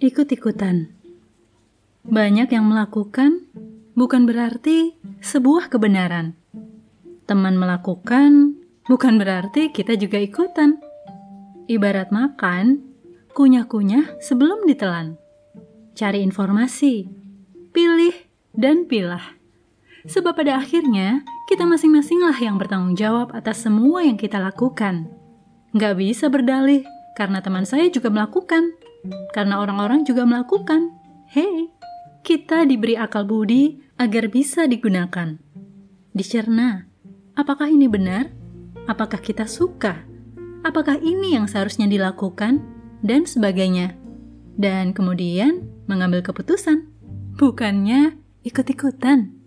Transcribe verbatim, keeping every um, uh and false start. ikut-ikutan. Banyak yang melakukan bukan berarti sebuah kebenaran. Teman melakukan bukan berarti kita juga ikutan. Ibarat makan, kunyah-kunyah sebelum ditelan. Cari informasi, pilih dan pilah. Sebab pada akhirnya, kita masing-masinglah yang bertanggung jawab atas semua yang kita lakukan. Nggak bisa berdalih, karena teman saya juga melakukan. Karena orang-orang juga melakukan. Hei, kita diberi akal budi agar bisa digunakan. Dicerna, apakah ini benar? Apakah kita suka? Apakah ini yang seharusnya dilakukan? Dan sebagainya. Dan kemudian mengambil keputusan. Bukannya ikut-ikutan.